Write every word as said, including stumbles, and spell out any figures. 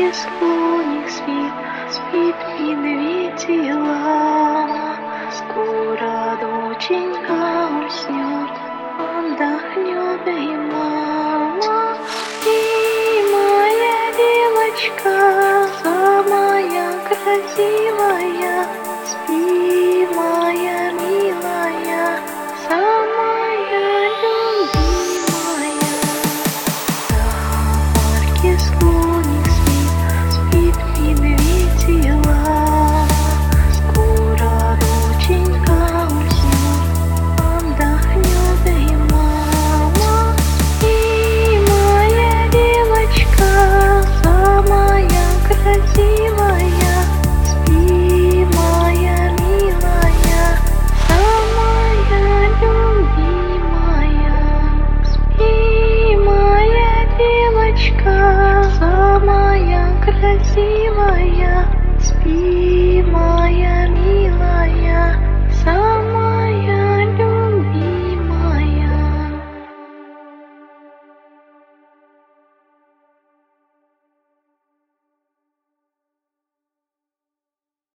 и склоник спит, спит и наветила. Скоро доченька уснет, отдохнет и мама. И моя девочка, самая красивая, спи, моя милая, самая любимая. На парке склоник спит, спит медведила. Красивая.